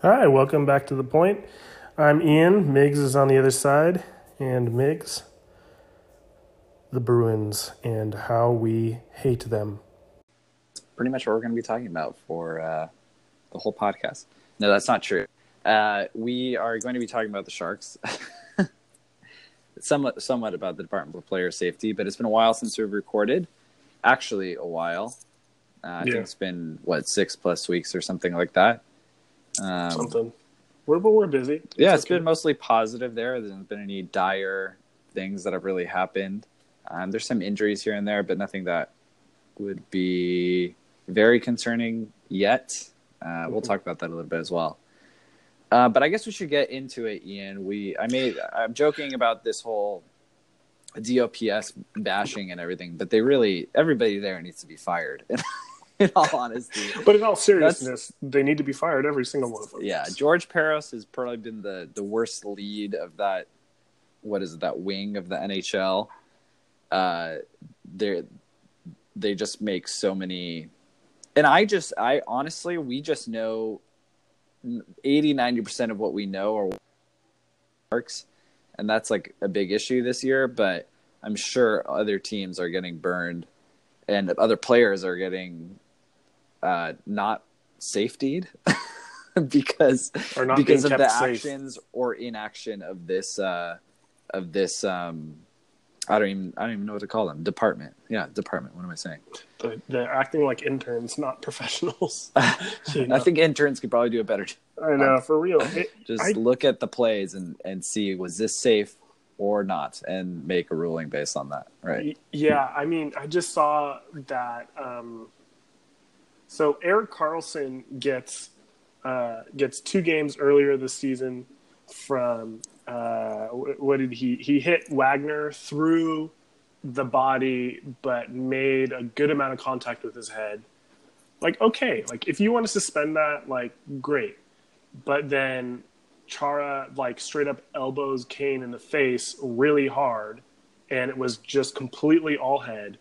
Hi, welcome back to The Point. I'm Ian. Miggs is on the other side. And Miggs, the Bruins and how we hate them. That's pretty much what we're going to be talking about for the whole podcast. No, that's not true. We are going to be talking about the Sharks. somewhat about the Department of Player Safety, but it's been a while since we've recorded. Actually, a while. I think it's been, 6+ weeks or something like that. We're busy. It's been mostly positive there. There's been any dire things that have really happened. There's some injuries here and there, but nothing that would be very concerning yet. We'll talk about that a little bit as well. But I guess we should get into it, Ian. I'm joking about this whole DOPS bashing and everything, but everybody there needs to be fired. In all honesty. But in all seriousness, they need to be fired, every single one of them. Yeah, George Paros has probably been the worst lead of that, that wing of the NHL. They just make so many... And we just know 80-90% of what we know are Sharks, and that's a big issue this year, but I'm sure other teams are getting burned and other players are getting... not safetied because of the actions or inaction of this I don't even know what to call them. Department. Yeah, department. What am I saying? They're acting like interns, not professionals. I think interns could probably do a better job. I know, for real. Look at the plays and see, was this safe or not, and make a ruling based on that, right? Yeah, I mean, I just saw that so Eric Carlson gets 2 games earlier this season from he hit Wagner through the body, but made a good amount of contact with his head. If you want to suspend that, great. But then Chara straight up elbows Kane in the face really hard, and it was just completely all head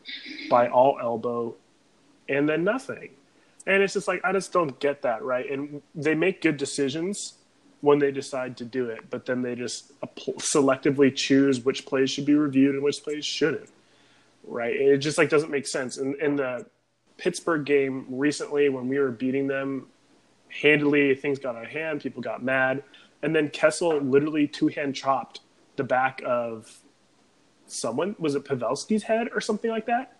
by all elbow, and then nothing. And it's just I just don't get that, right? And they make good decisions when they decide to do it, but then they just selectively choose which plays should be reviewed and which plays shouldn't, right? And it just doesn't make sense. And in the Pittsburgh game recently, when we were beating them handily, things got out of hand, people got mad, and then Kessel literally 2-hand chopped the back of someone. Was it Pavelski's head or something like that?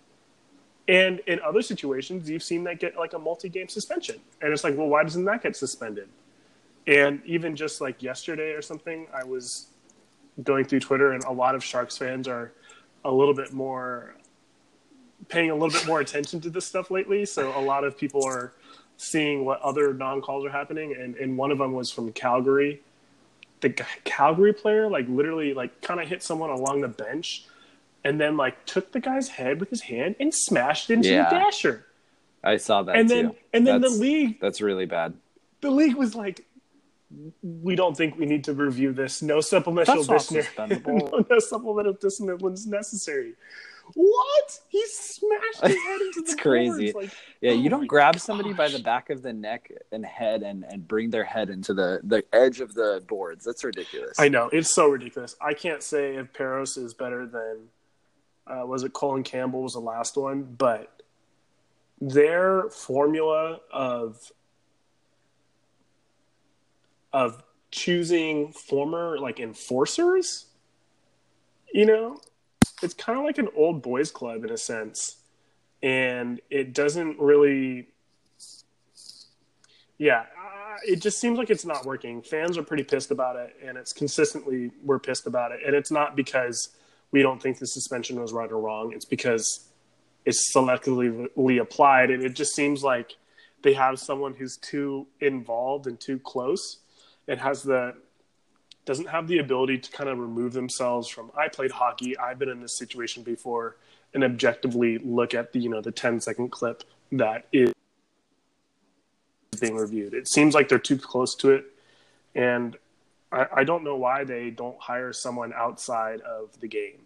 And in other situations, you've seen that get a multi-game suspension. And it's why doesn't that get suspended? And even just yesterday or something, I was going through Twitter, and a lot of Sharks fans are paying a little bit more attention to this stuff lately. So a lot of people are seeing what other non-calls are happening. And one of them was from Calgary. The Calgary player, literally, kind of hit someone along the bench. And then, took the guy's head with his hand and smashed into the dasher. I saw that, and then, too. And then the league... That's really bad. The league was we don't think we need to review this. No supplemental discipline. No supplemental discipline is necessary. What? He smashed his head into the It's crazy. You don't grab somebody by the back of the neck and head and bring their head into the edge of the boards. That's ridiculous. I know. It's so ridiculous. I can't say if Paros is better than... was it Colin Campbell was the last one? But their formula of choosing former enforcers, it's kind of like an old boys club in a sense, and it doesn't really. Yeah, it just seems like it's not working. Fans are pretty pissed about it, and it's consistently we're pissed about it, and it's not because we don't think the suspension was right or wrong. It's because it's selectively applied, and it just seems like they have someone who's too involved and too close and doesn't have the ability to kind of remove themselves from, I played hockey, I've been in this situation before, and objectively look at the, the 10-second clip that is being reviewed. It seems like they're too close to it, and I don't know why they don't hire someone outside of the game,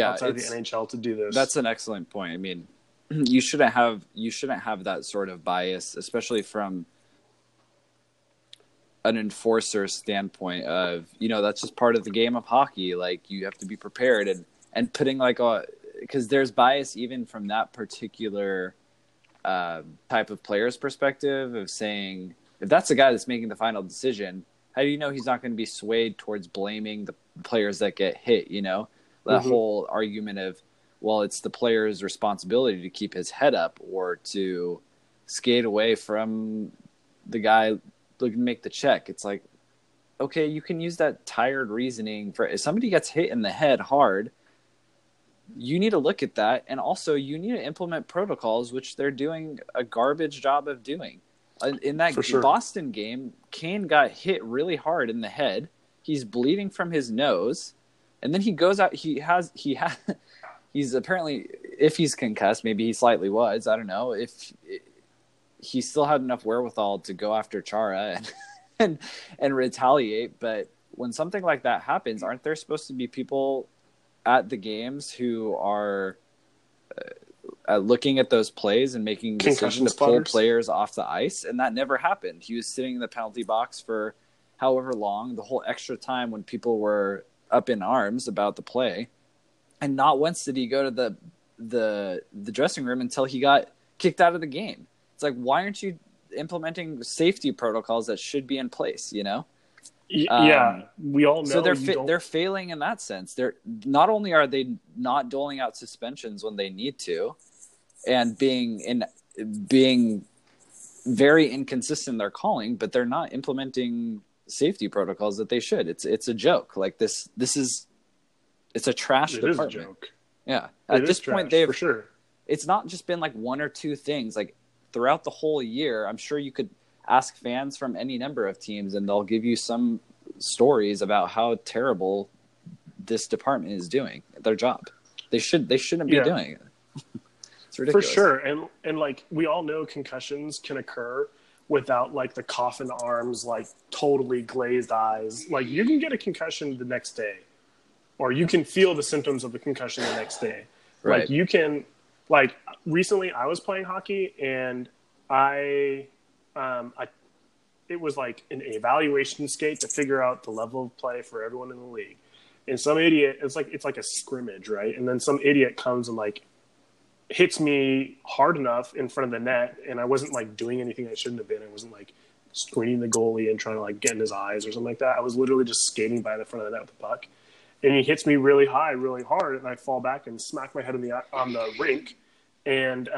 outside of the NHL to do this. That's an excellent point. I mean, you shouldn't have that sort of bias, especially from an enforcer standpoint of, you know, that's just part of the game of hockey. Like, you have to be prepared and putting like a, because there's bias even from that particular type of player's perspective of saying, if that's the guy that's making the final decision, how do you know he's not going to be swayed towards blaming the players that get hit? You know, that mm-hmm. whole argument of, well, it's the player's responsibility to keep his head up or to skate away from the guy looking to make the check. It's like, okay, you can use that tired reasoning for if somebody gets hit in the head hard, you need to look at that. And also you need to implement protocols, which they're doing a garbage job of doing. In that Boston game, Kane got hit really hard in the head. He's bleeding from his nose. And then he goes out. He's apparently, if he's concussed, maybe he slightly was, I don't know, if he still had enough wherewithal to go after Chara and retaliate. But when something like that happens, aren't there supposed to be people at the games who are looking at those plays and making decisions to pull players off the ice? And that never happened. He was sitting in the penalty box for however long, the whole extra time when people were up in arms about the play. And not once did he go to the dressing room until he got kicked out of the game. It's like, why aren't you implementing safety protocols that should be in place, you know? Yeah, we all know. So they're failing in that sense. They're not only are they not doling out suspensions when they need to, and being very inconsistent in their calling, but they're not implementing safety protocols that they should. It's a joke. Like it's a trash department. It is a joke. Yeah, at this point they've for sure. It's not just been like one or two things. Like throughout the whole year, I'm sure you could ask fans from any number of teams and they'll give you some stories about how terrible this department is doing their job. They shouldn't be doing it. It's ridiculous. For sure. And like, we all know concussions can occur without like the coffin arms, like totally glazed eyes. Like you can get a concussion the next day or you can feel the symptoms of a concussion the next day. Right. Like you can, like recently I was playing hockey and it was like an evaluation skate to figure out the level of play for everyone in the league. And some idiot, it's like a scrimmage, right? And then some idiot comes and like hits me hard enough in front of the net, and I wasn't like doing anything I shouldn't have been. I wasn't like screening the goalie and trying to like get in his eyes or something like that. I was literally just skating by the front of the net with the puck, and he hits me really high, really hard, and I fall back and smack my head on the rink, and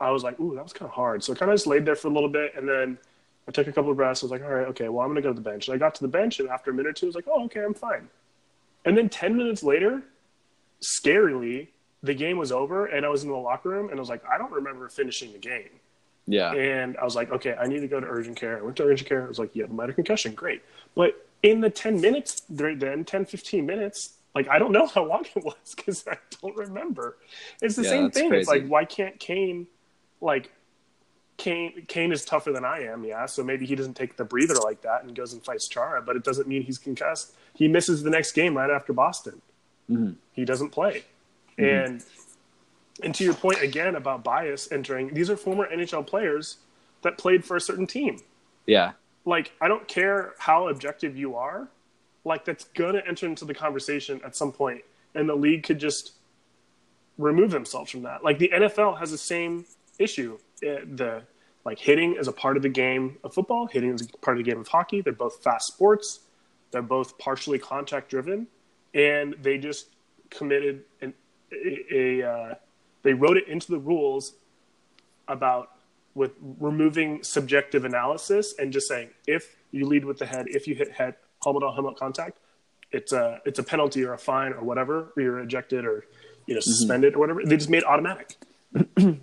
I was like, ooh, that was kind of hard. So I kind of just laid there for a little bit, and then I took a couple of breaths. I was like, all right, okay, well, I'm going to go to the bench. And I got to the bench, and after a minute or two, I was like, oh, okay, I'm fine. And then 10 minutes later, scarily, the game was over, and I was in the locker room, and I was like, I don't remember finishing the game. Yeah. And I was like, okay, I need to go to urgent care. I went to urgent care. I was like, yeah, minor concussion, great. But in the 10 minutes, 15 minutes, like, I don't know how long it was because I don't remember. It's the same thing. Crazy. It's like, why can't Kane – like Kane is tougher than I am, yeah. So maybe he doesn't take the breather like that and goes and fights Chara, but it doesn't mean he's concussed. He misses the next game right after Boston. Mm-hmm. He doesn't play. Mm-hmm. And to your point again about bias entering, these are former NHL players that played for a certain team. Yeah. Like, I don't care how objective you are, like that's gonna enter into the conversation at some point, and the league could just remove themselves from that. Like the NFL has the same issue. The like hitting is a part of the game of football. Hitting is a part of the game of hockey. They're both fast sports. They're both partially contact driven, and they just committed they wrote it into the rules about with removing subjective analysis and just saying if you lead with the head, if you hit head, helmet on helmet contact, it's a penalty or a fine or whatever, or you're ejected or suspended mm-hmm. or whatever. They just made it automatic.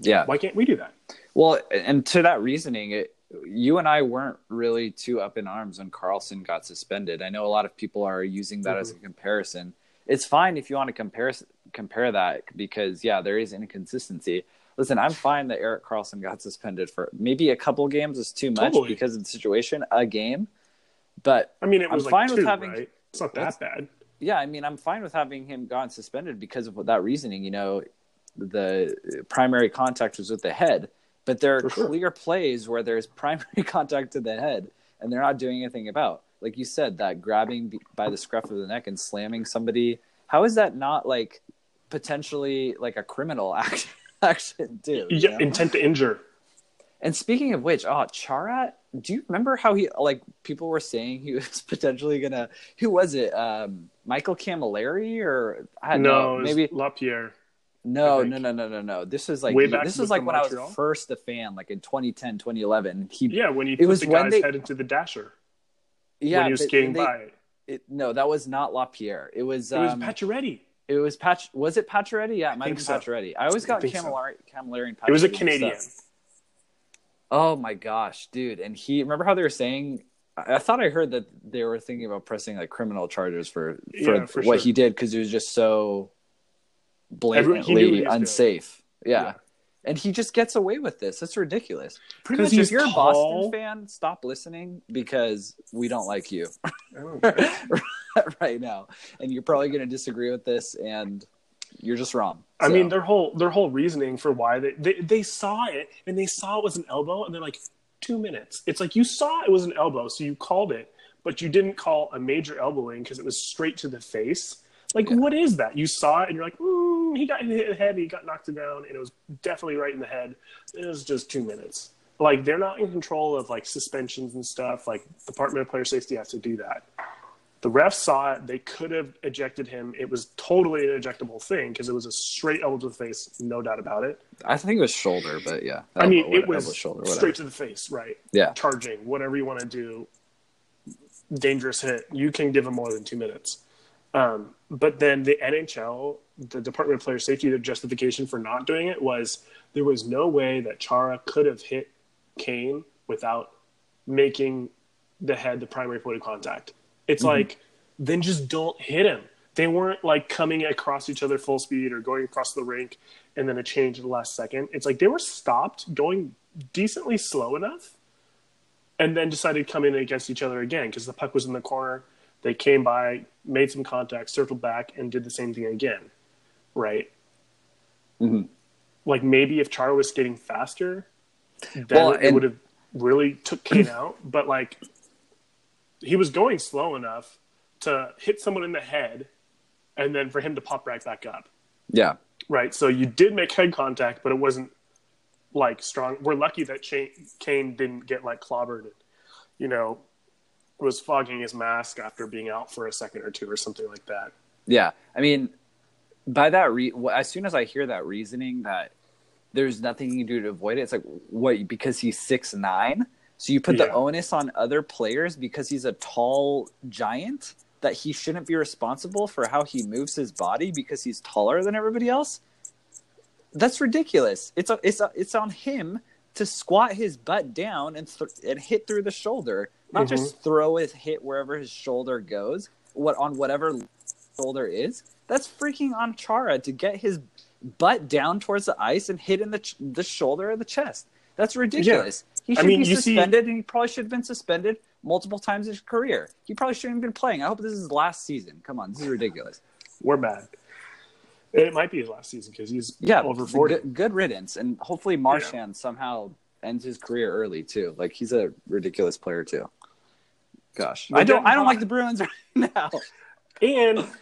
Yeah. Why can't we do that? Well, and to that reasoning, you and I weren't really too up in arms when Carlson got suspended. I know a lot of people are using that mm-hmm. as a comparison. It's fine if you want to compare that because, yeah, there is inconsistency. Listen, I'm fine that Eric Carlson got suspended for maybe a couple games is too much totally. Because of the situation, a game. But I mean, it was I'm like fine two, with having, right? It's not that bad. Yeah, I mean, I'm fine with having him gone suspended because of that reasoning, the primary contact was with the head, but there are clear plays where there's primary contact to the head and they're not doing anything about. Like you said, that grabbing by the scruff of the neck and slamming somebody, how is that not like potentially like a criminal action too? Yeah, intent to injure. And speaking of which, Chara, do you remember how he, like, people were saying he was potentially gonna, who was it? Michael Camillari, or I don't know, maybe LaPierre. No. This is like when Montreal. I was first a fan, like in 2010, 2011. When he put the guy's head into the dasher. Yeah, when he was skating by. No, that was not LaPierre. It was Pacioretty. It was Was it Pacioretty? Yeah, it might have been Pacioretty. I always got Camillari and Pacioretty. It was a Canadian. Oh my gosh, dude! And he, remember how they were saying? I thought I heard that they were thinking about pressing like criminal charges for what he did, because it was just so blatantly unsafe. Yeah. And he just gets away with this. That's ridiculous. Pretty much, if you're a Boston fan, stop listening, because we don't like you right now, and you're probably going to disagree with this, and you're just wrong. So. I mean, their whole reasoning for why they saw it, and they saw it was an elbow, and they're like, 2 minutes. It's like, you saw it was an elbow, so you called it, but you didn't call a major elbowing because it was straight to the face. Like, what is that? You saw it, and you're like, he got hit in the head, he got knocked down, and it was definitely right in the head. It was just 2 minutes. Like, they're not in control of, like, suspensions and stuff. Like, Department of Player Safety has to do that. The refs saw it. They could have ejected him. It was totally an ejectable thing because it was a straight elbow to the face, no doubt about it. I think it was shoulder, but yeah. I mean, it was shoulder, straight to the face, right? Yeah. Charging, whatever you want to do, dangerous hit. You can give him more than 2 minutes. But then the NHL, the Department of Player Safety, their justification for not doing it was there was no way that Chara could have hit Kane without making the head the primary point of contact. It's like, then just don't hit him. They weren't like coming across each other full speed or going across the rink and then a change at the last second. It's like they were stopped, going decently slow enough, and then decided to come in against each other again because the puck was in the corner. They came by, made some contact, circled back, and did the same thing again, right? Mm-hmm. Like, maybe if Chara was skating faster, then it would have really took Kane out. But, like, he was going slow enough to hit someone in the head and then for him to pop right back up. Yeah. Right, so you did make head contact, but it wasn't, like, strong. We're lucky that Kane didn't get, like, clobbered, you know, was fogging his mask after being out for a second or two or something like that. Yeah. I mean, by that as soon as I hear that reasoning that there's nothing you can do to avoid it, it's like, what, because he's 6'9", so you put the onus on other players because he's a tall giant that he shouldn't be responsible for how he moves his body because he's taller than everybody else? That's ridiculous. It's on him to squat his butt down and hit through the shoulder. Not just throw his hit wherever his shoulder goes, on whatever shoulder is. That's freaking on Chara to get his butt down towards the ice and hit in the shoulder or the chest. That's ridiculous. Yeah. He should be suspended, and he probably should have been suspended multiple times in his career. He probably shouldn't have been playing. I hope this is his last season. Come on, this is ridiculous. We're bad. It might be his last season because he's over 40. Good riddance, and hopefully Marchand somehow ends his career early too. Like, he's a ridiculous player too. Gosh, I don't like the Bruins right now.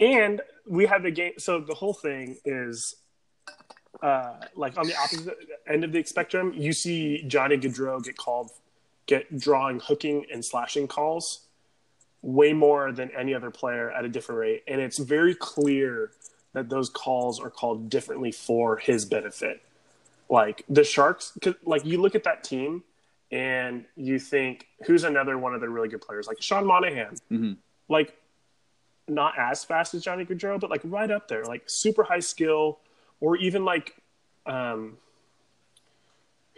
And we have a game. So the whole thing is, like, on the opposite end of the spectrum, you see Johnny Gaudreau get drawing hooking and slashing calls way more than any other player at a different rate. And it's very clear that those calls are called differently for his benefit. Like, the Sharks, like, you look at that team and you think, who's another one of their really good players? Like, Sean Monahan. Mm-hmm. Like, not as fast as Johnny Gaudreau, but, like, right up there. Like, super high skill. Or even, like,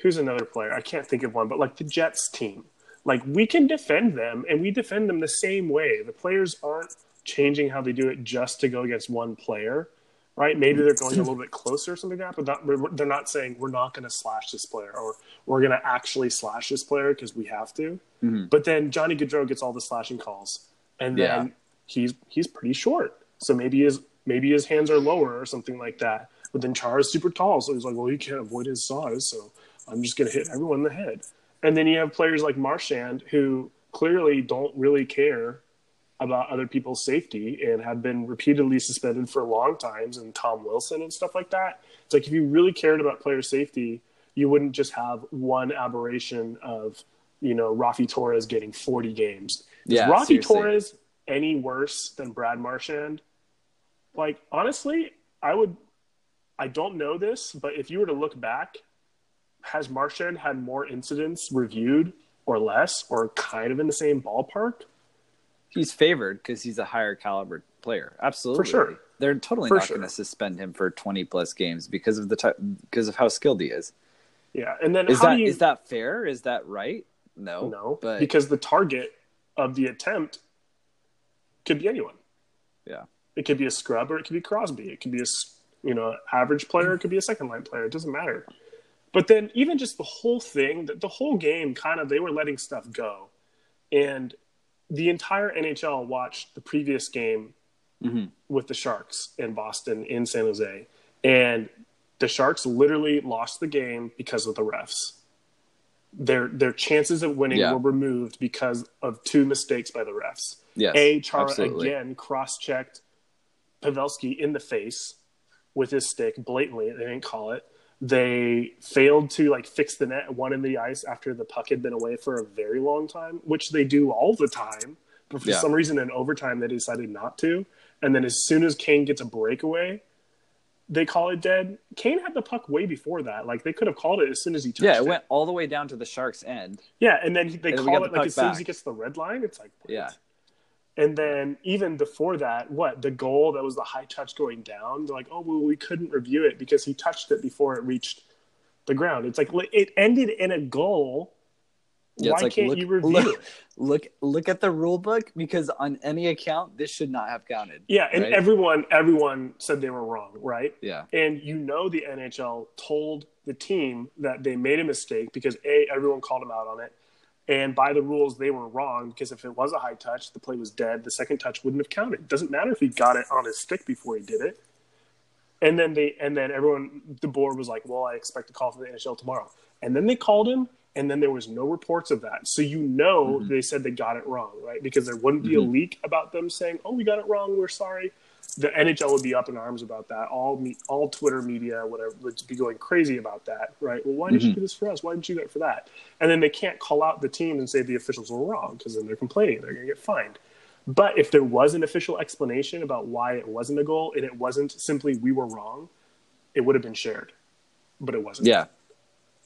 who's another player? I can't think of one. But, like, the Jets team. Like, we can defend them, and we defend them the same way. The players aren't changing how they do it just to go against one player, right? Maybe they're going a little bit closer or something like that, but they're not saying, we're not going to slash this player, or we're going to actually slash this player because we have to. Mm-hmm. But then Johnny Gaudreau gets all the slashing calls, and then he's pretty short. So maybe his hands are lower or something like that. But then Chara is super tall, so he's like, well, he can't avoid his size, so I'm just going to hit everyone in the head. And then you have players like Marchand, who clearly don't really care about other people's safety and have been repeatedly suspended for long times, and Tom Wilson and stuff like that. It's like, if you really cared about player safety, you wouldn't just have one aberration of, you know, Rafi Torres getting 40 games. Yeah, is Rafi Torres any worse than Brad Marchand? Like, honestly, I don't know this, but if you were to look back, has Marchand had more incidents reviewed or less, or kind of in the same ballpark? He's favored because he's a higher caliber player. Absolutely. For sure. They're totally not going to suspend him for 20 plus games because of the because of how skilled he is. Yeah. And then is that fair? Is that right? No, but because the target of the attempt could be anyone. Yeah. It could be a scrub, or it could be Crosby. It could be average player. It could be a second line player. It doesn't matter. But then even just the whole thing, the whole game, kind of, they were letting stuff go. And the entire NHL watched the previous game with the Sharks in Boston, in San Jose. And the Sharks literally lost the game because of the refs. Their chances of winning were removed because of two mistakes by the refs. Yes, Chara again cross-checked Pavelski in the face with his stick blatantly. They didn't call it. They failed to fix the net, one in the ice after the puck had been away for a very long time, which they do all the time. But for some reason in overtime, they decided not to. And then as soon as Kane gets a breakaway, they call it dead. Kane had the puck way before that. Like, they could have called it as soon as he touched it. Yeah, it went all the way down to the Sharks' end. Yeah, and then they call it as soon as he gets the red line. It's like, what? Yeah. And then even before that, the goal that was the high touch going down, they're like, oh, well, we couldn't review it because he touched it before it reached the ground. It's like, it ended in a goal. Yeah, why can't you review it? Look at the rule book, because on any account, this should not have counted. Yeah, and everyone said they were wrong, right? Yeah. And the NHL told the team that they made a mistake because, A, everyone called them out on it. And by the rules, they were wrong, because if it was a high touch, the play was dead. The second touch wouldn't have counted. It doesn't matter if he got it on his stick before he did it. And then everyone, DeBoer was like, well, I expect a call from the NHL tomorrow. And then they called him, and then there was no reports of that. So they said they got it wrong, right? Because there wouldn't be a leak about them saying, oh, we got it wrong, we're sorry. The NHL would be up in arms about that. All Twitter media, whatever, would be going crazy about that, right? Well, why did you do this for us? Why didn't you do it for that? And then they can't call out the team and say the officials were wrong, because then they're complaining. They're going to get fined. But if there was an official explanation about why it wasn't a goal, and it wasn't simply we were wrong, it would have been shared. But it wasn't. Yeah.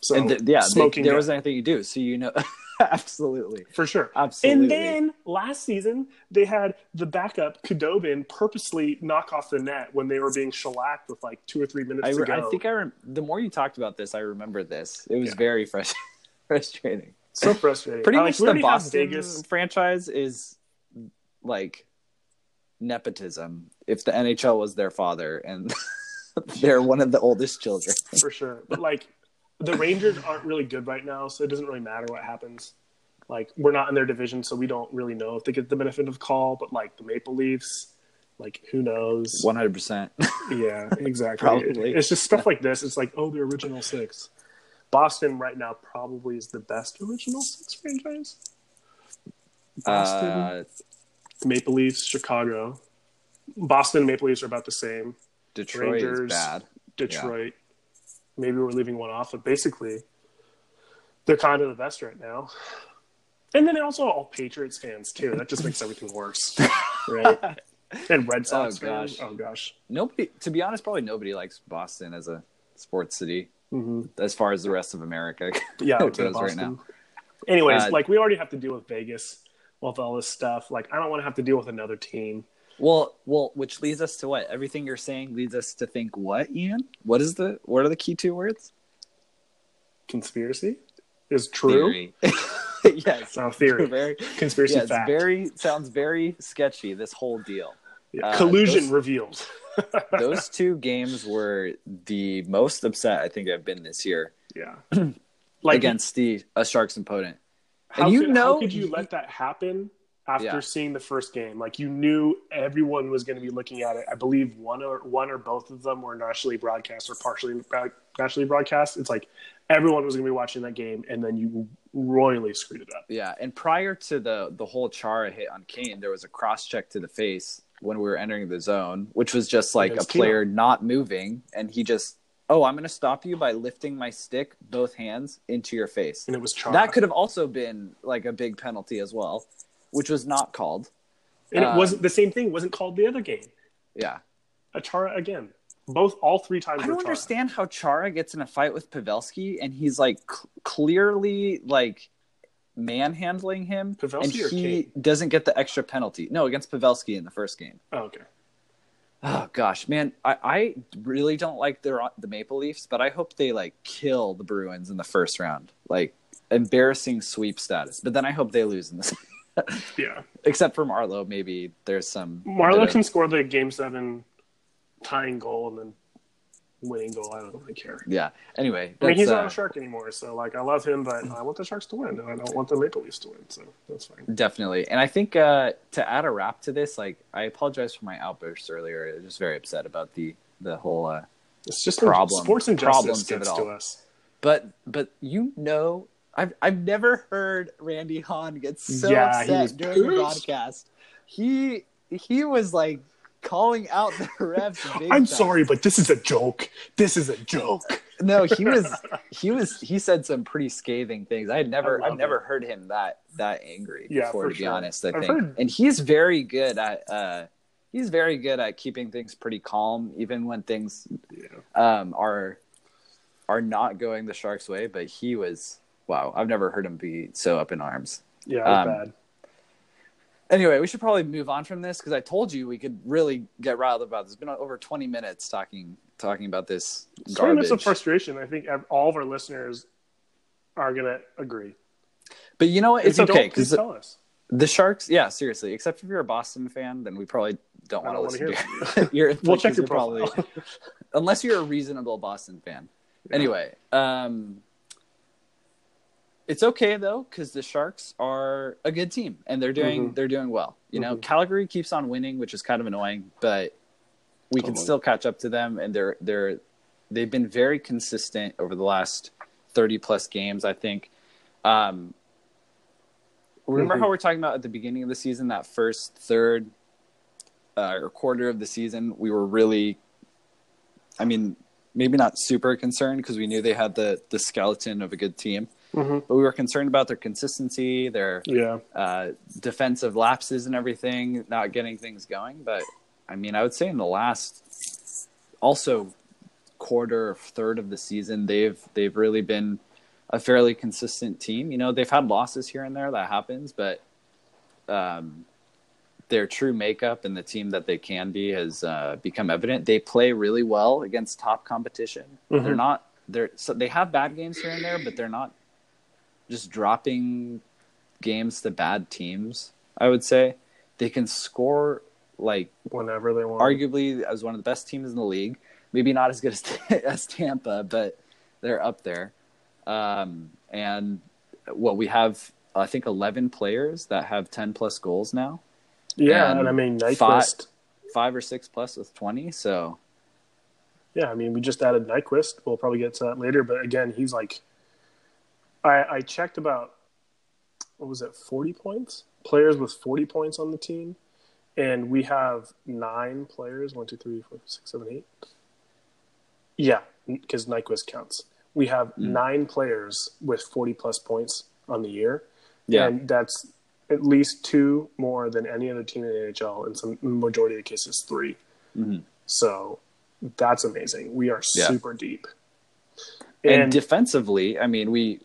So, and there wasn't anything you do. So, absolutely. For sure. Absolutely. And then last season, they had the backup, Khudobin, purposely knock off the net when they were being shellacked with 2 or 3 minutes to go. I think the more you talked about this, I remember this. It was very frustrating. So frustrating. Pretty much the Boston franchise is nepotism. If the NHL was their father and they're one of the oldest children. For sure. But the Rangers aren't really good right now, so it doesn't really matter what happens. We're not in their division, so we don't really know if they get the benefit of call. But, the Maple Leafs, who knows? 100%. Yeah, exactly. Probably. It's just stuff like this. It's their original six. Boston right now probably is the best original six franchise. Boston, Maple Leafs, Chicago. Boston, Maple Leafs are about the same. Detroit Rangers, is bad. Detroit. Yeah. Maybe we're leaving one off, but basically they're kind of the best right now. And then also all Patriots fans, too. That just makes everything worse, right? And Red Sox fans. Oh, gosh. Nobody, to be honest, probably nobody likes Boston as a sports city as far as the rest of America goes right now. Anyways, we already have to deal with Vegas with all this stuff. I don't want to have to deal with another team. Well, which leads us to what? Everything you're saying leads us to think what, Ian? What are the key two words? Conspiracy is true. Yes. No, theory. Very, conspiracy fact. Sounds very sketchy, this whole deal. Yeah. Collusion revealed. Those two games were the most upset I think I've been this year. Yeah. Against a Sharks opponent. How could you let that happen? After seeing the first game, you knew everyone was going to be looking at it. I believe one or both of them were nationally broadcast or partially nationally broadcast. It's everyone was going to be watching that game, and then you royally screwed it up. Yeah, and prior to the whole Chara hit on Kane, there was a cross-check to the face when we were entering the zone, which was just like a player not moving, and he just, oh, I'm going to stop you by lifting my stick, both hands, into your face. And it was Chara. That could have also been like a big penalty as well, which was not called. And it wasn't the same thing. Wasn't called the other game. Yeah. A Chara again. All three times. I don't understand how Chara gets in a fight with Pavelski and he's like clearly like manhandling him, Pavelski, and he doesn't get the extra penalty. No, against Pavelski in the first game. Oh, okay. Oh gosh, man, I really don't like the Maple Leafs, but I hope they like kill the Bruins in the first round, like embarrassing sweep status. But then I hope they lose in the second. Yeah. Except for Marlowe, maybe there's some. Marlowe can score the game 7 tying goal and then winning goal. I don't really care. Yeah. Anyway, I mean, he's not a Shark anymore, so like I love him, but I want the Sharks to win, and I don't want the Maple Leafs to win, so that's fine. Definitely. And I think to add a wrap to this, like I apologize for my outburst earlier. I'm just very upset about the whole. It's just problem. Sports injustice gets to us. But you know. I've never heard Randy Hahn get so upset during the broadcast. He was like calling out the refs. I'm sorry, but this is a joke. This is a joke. No, he said some pretty scathing things. I've never heard him that angry before, to be honest. I think, and he's very good at keeping things pretty calm, even when things are not going the Sharks' way. But he was. Wow, I've never heard him be so up in arms. Yeah, bad. Anyway, we should probably move on from this because I told you we could really get riled about this. It's been over 20 minutes talking about this garbage. 20 minutes of frustration. I think all of our listeners are going to agree. But you know what? It's okay. Please tell us. The Sharks, yeah, seriously. Except if you're a Boston fan, then we probably don't want to listen to you. We'll check your profile. Unless you're a reasonable Boston fan. Yeah. Anyway, it's okay though, because the Sharks are a good team and they're doing well. You know, Calgary keeps on winning, which is kind of annoying, but we can still catch up to them. And they've been very consistent over the last 30 plus games, I think. Remember how we're talking about at the beginning of the season, that first third or quarter of the season, we were really, I mean, maybe not super concerned because we knew they had the skeleton of a good team. But we were concerned about their consistency, their defensive lapses and everything, not getting things going. But, I mean, I would say in the last quarter or third of the season, they've really been a fairly consistent team. You know, they've had losses here and there. That happens. But their true makeup and the team that they can be has become evident. They play really well against top competition. They're not – they have bad games here and there, but they're not – just dropping games to bad teams, I would say. They can score like whenever they want. Arguably as one of the best teams in the league. Maybe not as good as Tampa, but they're up there. We have, I think, 11 players that have 10-plus goals now. Yeah, and I mean, Nyquist. Five or six-plus with 20, so. Yeah, I mean, we just added Nyquist. We'll probably get to that later, but again, he's like – I checked about, 40 points? Players with 40 points on the team. And we have 9 players. 1, 2, 3, 4, 5, 6, 7, 8. Yeah, because Nyquist counts. We have 9 players with 40-plus points on the year. Yeah. And that's at least 2 more than any other team in the NHL. In some majority of the cases, 3. So that's amazing. We are super deep. And defensively, I mean,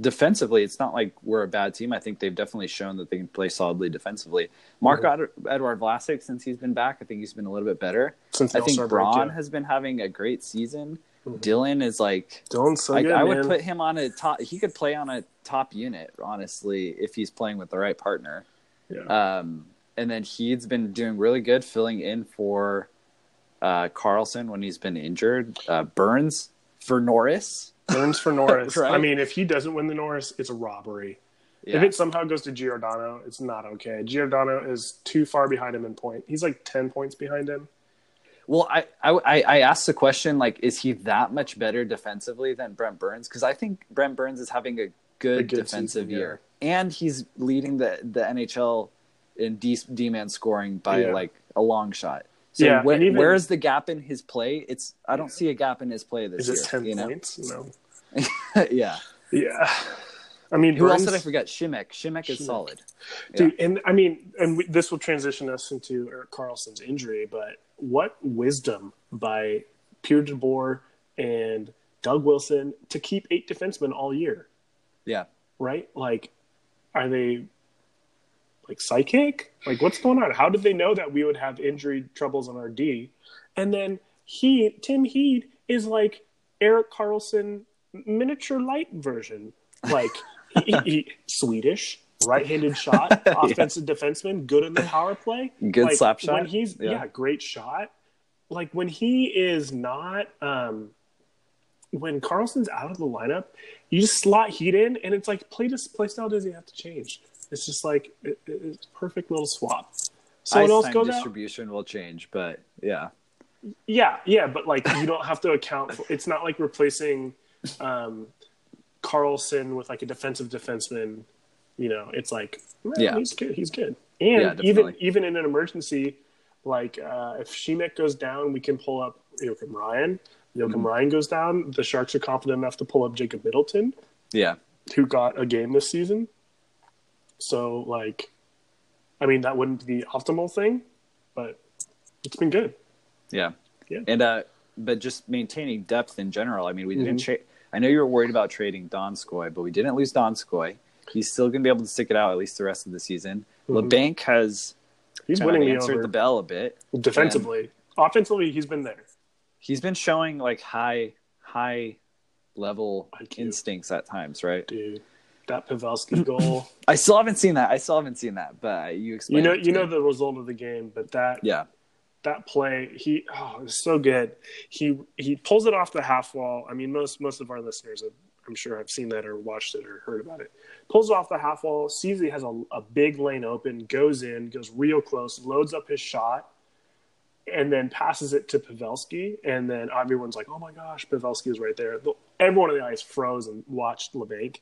defensively, it's not like we're a bad team. I think they've definitely shown that they can play solidly defensively. Mark Edward Vlasic, since he's been back, I think he's been a little bit better. Since I think Braun has been having a great season. Dylan is like, I would put him on a top. He could play on a top unit, honestly, if he's playing with the right partner. Yeah. And then Heed's been doing really good, filling in for Carlson when he's been injured. Burns for Norris. Right? I mean, if he doesn't win the Norris, it's a robbery. Yeah. If it somehow goes to Giordano, it's not okay. Giordano is too far behind him in point. He's like 10 points behind him. Well, I asked the question, like, is he that much better defensively than Brent Burns? Because I think Brent Burns is having a good defensive season, year. Yeah. And he's leading the NHL in D-man scoring by like a long shot. So where is the gap in his play? I don't see a gap in his play this year. Is it 10 points? No. Yeah. I mean, who else did I forget? Shimek is solid. Dude, yeah. And I mean, this will transition us into Eric Carlson's injury, but what wisdom by Pierre DeBoer and Doug Wilson to keep 8 defensemen all year. Yeah. Right? Like, are they psychic? Like, what's going on? How did they know that we would have injury troubles on our D? And then Tim Heed is like Eric Carlson miniature light version. Like, he Swedish, right-handed shot, offensive defenseman, good in the power play. Good slap shot. When he's, great shot. Like, when he is not when Carlson's out of the lineup, you just slot Heat in, and it's like, play style doesn't have to change. It's just like it's a perfect little swap. Someone else goes out. Distribution will change, but but like you don't have to account for. It's not like replacing Carlson with like a defensive defenseman. You know, it's like he's good, and even in an emergency, like if Shemek goes down, we can pull up Joakim Ryan. Joakim Ryan goes down. The Sharks are confident enough to pull up Jacob Middleton. Yeah, who got a game this season. So, like, I mean, that wouldn't be the optimal thing, but it's been good. Yeah. And but just maintaining depth in general. I mean, we didn't I know you were worried about trading Don Skoy, but we didn't lose Don Skoy. He's still going to be able to stick it out at least the rest of the season. LeBank has answered the bell a bit. Defensively. Offensively, he's been there. He's been showing, like, high level instincts at times, right? Dude. That Pavelski goal. I still haven't seen that, but you explained it to me. The result of the game, but that play, it was so good. He pulls it off the half wall. I mean, most of our listeners, I'm sure, have seen that or watched it or heard about it. Pulls it off the half wall, sees he has a big lane open, goes in, goes real close, loads up his shot, and then passes it to Pavelski, and then everyone's like, oh my gosh, Pavelski is right there. Everyone on the ice froze and watched LeBanc.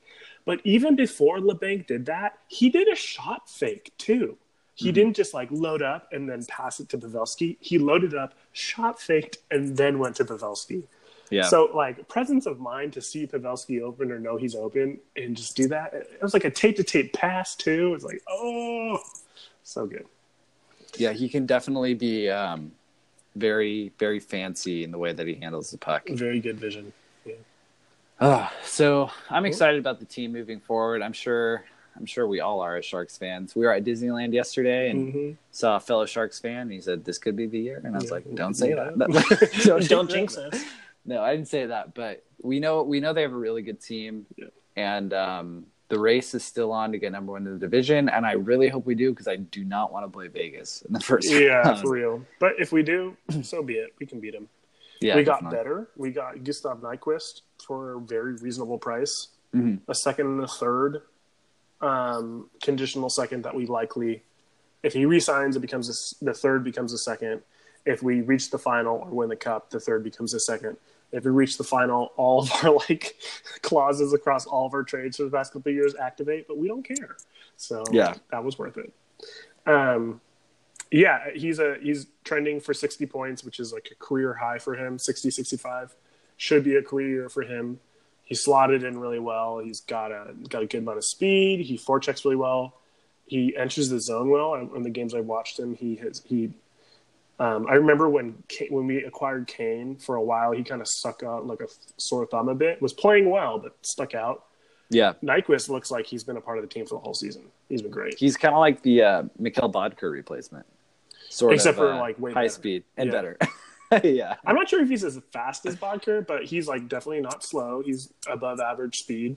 But even before LeBanc did that, he did a shot fake too. He didn't just like load up and then pass it to Pavelski. He loaded up, shot faked, and then went to Pavelski. Yeah. So like presence of mind to see Pavelski open or know he's open and just do that. It was like a tape-to-tape pass too. It's like, oh, so good. Yeah, he can definitely be very, very fancy in the way that he handles the puck. Very good vision. Yeah. So I'm excited about the team moving forward. I'm sure we all are as Sharks fans. We were at Disneyland yesterday and saw a fellow Sharks fan, and he said, this could be the year. And I was like, don't say that. Don't jinx us. No, I didn't say that. But we know they have a really good team. Yeah. And the race is still on to get number 1 in the division, and I really hope we do because I do not want to play Vegas in the first round. Yeah, for real. But if we do, so be it. We can beat them. Yeah, we got better. We got Gustav Nyquist for a very reasonable price. A second and a third. Conditional second that we likely, if he re-signs, it becomes the third becomes a second. If we reach the final or win the cup, the third becomes a second. If we reach the final, all of our clauses across all of our trades for the past couple of years activate, but we don't care. So that was worth it. He's trending for 60 points, which is like a career high for him. 60, 65 should be a career year for him. He slotted in really well. He's got a good amount of speed. He forechecks really well. He enters the zone well. In the games I watched him, he. I remember when we acquired Kane for a while, he kind of stuck out like a sore thumb a bit. Was playing well, but stuck out. Yeah, Nyquist looks like he's been a part of the team for the whole season. He's been great. He's kind of like the Mikkel Bodker replacement, except for high speed and better. Yeah, I'm not sure if he's as fast as Bodker, but he's like definitely not slow. He's above average speed,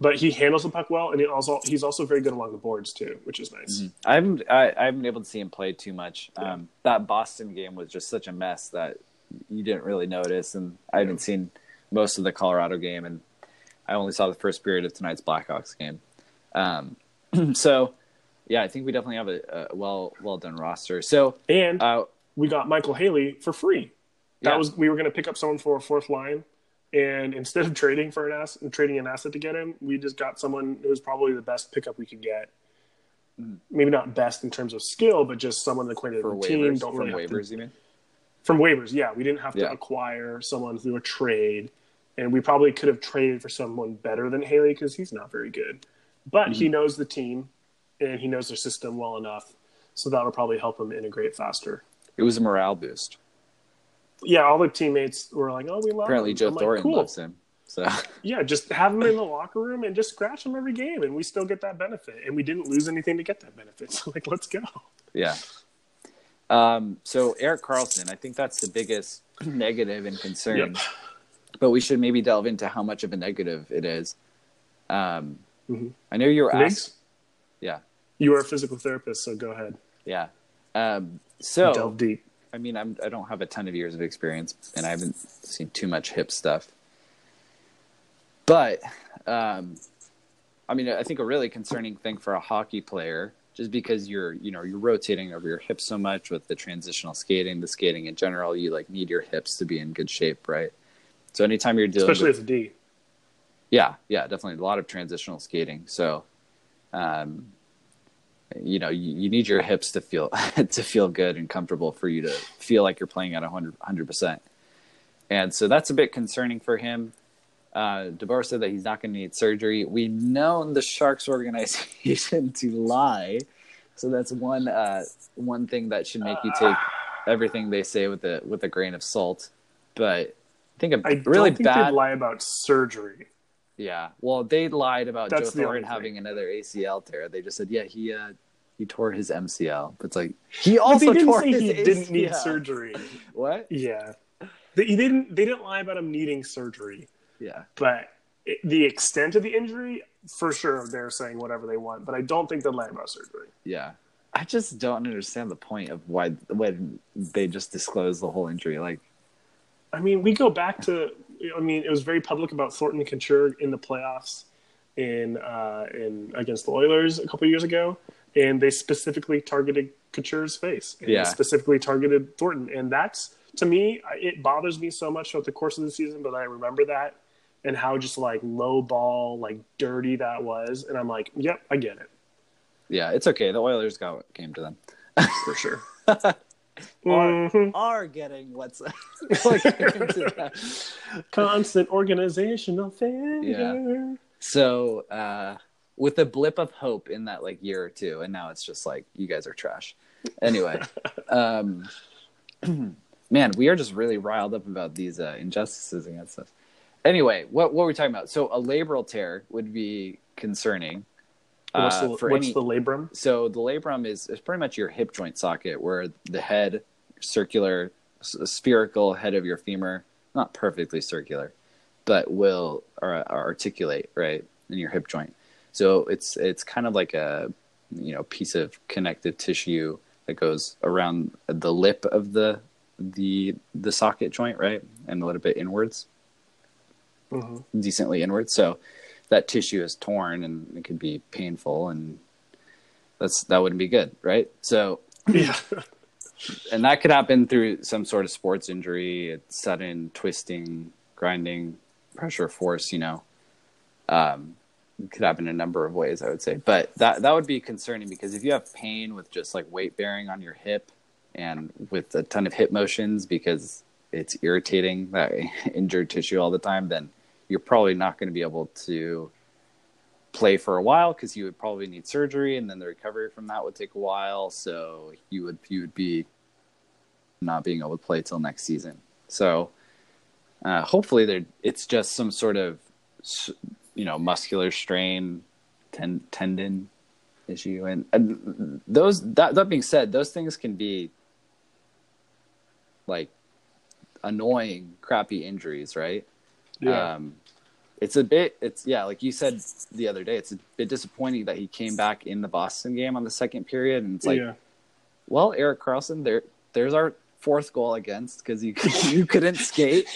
but he handles the puck well, and he's also very good along the boards too, which is nice. I haven't been able to see him play too much. Yeah. That Boston game was just such a mess that you didn't really notice, and I haven't seen most of the Colorado game, and I only saw the first period of tonight's Blackhawks game. So, yeah, I think we definitely have a well done roster. So and we got Michael Haley for free. We were going to pick up someone for a fourth line And instead of trading for an asset to get him, we just got someone who was probably the best pickup we could get. Maybe not best in terms of skill, but just someone acquainted with the team. From waivers, yeah. We didn't have to acquire someone through a trade. And we probably could have traded for someone better than Haley because he's not very good. But he knows the team and he knows their system well enough. So that'll probably help him integrate faster. It was a morale boost. Yeah, all the teammates were like, oh, we love him. Apparently Joe Thornton loves him. So yeah, just have him in the locker room and just scratch him every game and we still get that benefit. And we didn't lose anything to get that benefit. So, like, let's go. Yeah. So Eric Carlson, I think that's the biggest negative and concern. Yep. But we should maybe delve into how much of a negative it is. I know you were asked. Yeah. You are a physical therapist, so go ahead. Yeah. So delve deep. I mean, I don't have a ton of years of experience, and I haven't seen too much hip stuff. But, I mean, I think a really concerning thing for a hockey player, just because you're rotating over your hips so much with the transitional skating, the skating in general, you like need your hips to be in good shape, right? So anytime you're dealing, especially with, as a D. Yeah, definitely a lot of transitional skating. So, you need your hips to feel good and comfortable for you to feel like you're playing at 100%. And so that's a bit concerning for him. DeBoer said that he's not going to need surgery. We've known the Sharks organization to lie, so that's one thing that should make you take everything they say with a grain of salt. But I think they'd lie about surgery. Yeah, well, they lied about Joe Thornton having another ACL tear. They just said, yeah, he tore his MCL. It's like he also tore his ACL. He didn't need surgery. What? Yeah, they didn't lie about him needing surgery. Yeah, but the extent of the injury, for sure, they're saying whatever they want. But I don't think they'd lie about surgery. Yeah, I just don't understand the point of why when they just disclose the whole injury. Like, I mean, we go back to. I mean, it was very public about Thornton and Couture in the playoffs in against the Oilers a couple of years ago, and they specifically targeted Couture's face. And they specifically targeted Thornton, and that's to me it bothers me so much throughout the course of the season. But I remember that and how just like low ball, like dirty that was, and I'm like, yep, I get it. Yeah, it's okay. The Oilers got what came to them for sure. Are getting what's constant organizational failure. Yeah. So with a blip of hope in that like year or two, and now it's just like you guys are trash. Anyway, man, we are just really riled up about these injustices against us. Anyway, what were we talking about? So a labral tear would be concerning. What's the labrum? So the labrum is pretty much your hip joint socket where the head, circular, spherical head of your femur, not perfectly circular, but will articulate, right, in your hip joint. So it's kind of like a piece of connective tissue that goes around the lip of the socket joint, right, and a little bit inwards, decently inwards. So that tissue is torn and it could be painful and that wouldn't be good. Right. So, yeah. And that could happen through some sort of sports injury, sudden twisting, grinding, pressure, force, it could happen a number of ways, I would say, but that would be concerning because if you have pain with just like weight bearing on your hip and with a ton of hip motions, because it's irritating that injured tissue all the time, then you're probably not going to be able to play for a while because you would probably need surgery, and then the recovery from that would take a while. So you would be not being able to play till next season. So hopefully it's just some sort of muscular strain, tendon issue, and those. That being said, those things can be like annoying, crappy injuries, right? Yeah. Like you said the other day, it's a bit disappointing that he came back in the Boston game on the second period. And it's like, well, Eric Carlson, there's our fourth goal against, because you couldn't skate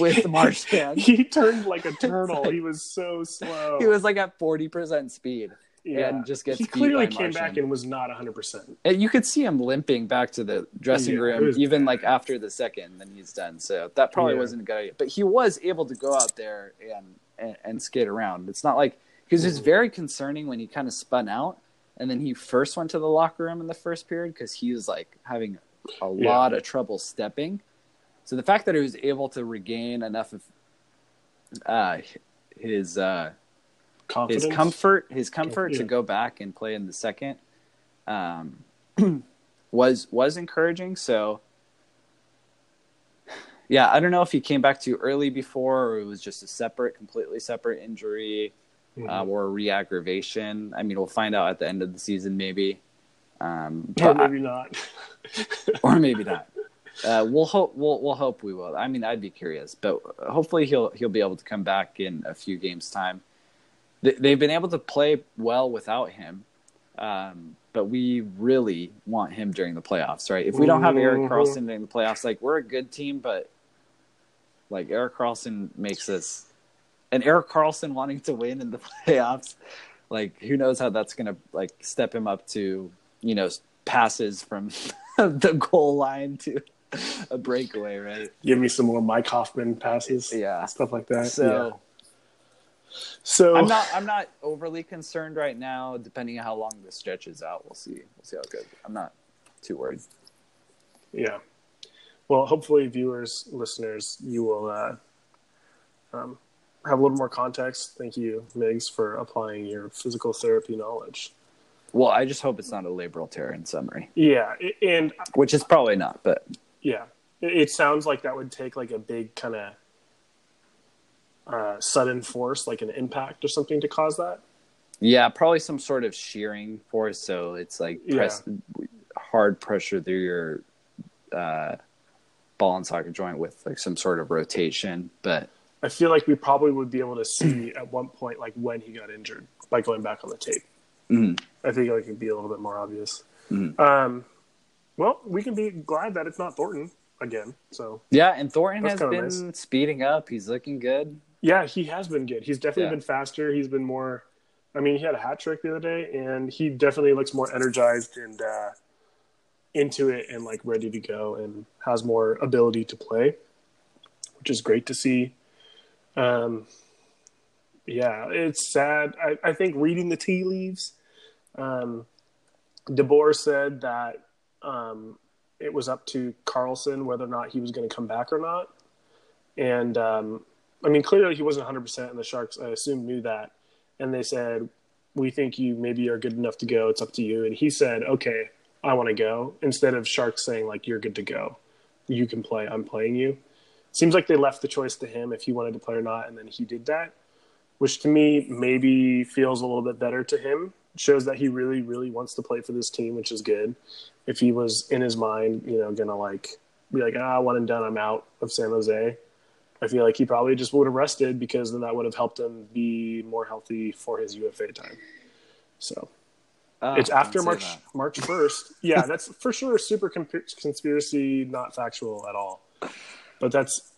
with Marchand. He turned like a turtle. He was so slow. He was like at 40% speed. and just gets beat by Marchand. He clearly came back and was not 100%. And you could see him limping back to the dressing room, even like after the second, then he's done. So that probably wasn't a good idea. But he was able to go out there and skate around. It's not like – because it's very concerning when he kind of spun out, and then he first went to the locker room in the first period because he was like having a lot of trouble stepping. So the fact that he was able to regain enough of his comfort to go back and play in the second was encouraging. So yeah, I don't know if he came back too early before, or it was just a completely separate injury or re-aggravation. I mean, we'll find out at the end of the season, maybe. Or maybe not. We'll hope we will. I mean, I'd be curious, but hopefully he'll be able to come back in a few games time. They've been able to play well without him, but we really want him during the playoffs, right? If we don't have Eric Carlson during the playoffs, like we're a good team, but like Eric Carlson makes us, and Eric Carlson wanting to win in the playoffs, like who knows how that's gonna like step him up to, you know, passes from the goal line to a breakaway, right? Give me some more Mike Hoffman passes, stuff like that. So I'm not overly concerned right now. Depending on how long this stretches out, we'll see how it goes. I'm not too worried. Yeah. Well, hopefully, viewers, listeners, you will have a little more context. Thank you, Migs, for applying your physical therapy knowledge. Well, I just hope it's not a labral tear in summary. Yeah, and which is probably not, but yeah, it sounds like that would take like a big kind of sudden force, like an impact or something, to cause that. Yeah, probably some sort of shearing force. So it's like hard pressure through your ball and socket joint with like some sort of rotation. But I feel like we probably would be able to see at one point like when he got injured by going back on the tape. Mm-hmm. I think it could be a little bit more obvious. Mm-hmm. Well, we can be glad that it's not Thornton again. So yeah, and Thornton has been speeding up. He's looking good. Yeah, he has been good. He's definitely been faster. He's been more. I mean, he had a hat trick the other day, and he definitely looks more energized and into it, and like ready to go, and has more ability to play, which is great to see. Yeah, it's sad. I think reading the tea leaves, DeBoer said that it was up to Carlson whether or not he was going to come back or not. And, I mean, clearly he wasn't 100%, and the Sharks, I assume, knew that. And they said, we think you maybe are good enough to go. It's up to you. And he said, okay, I want to go, instead of Sharks saying, like, you're good to go. You can play. I'm playing you. Seems like they left the choice to him if he wanted to play or not, and then he did that, which to me maybe feels a little bit better to him. It shows that he really, really wants to play for this team, which is good. If he was in his mind, you know, going to like be like, one and done, I'm out of San Jose, I feel like he probably just would have rested, because then that would have helped him be more healthy for his UFA time. So it's after March 1st. Yeah, that's for sure super conspiracy, not factual at all. But that's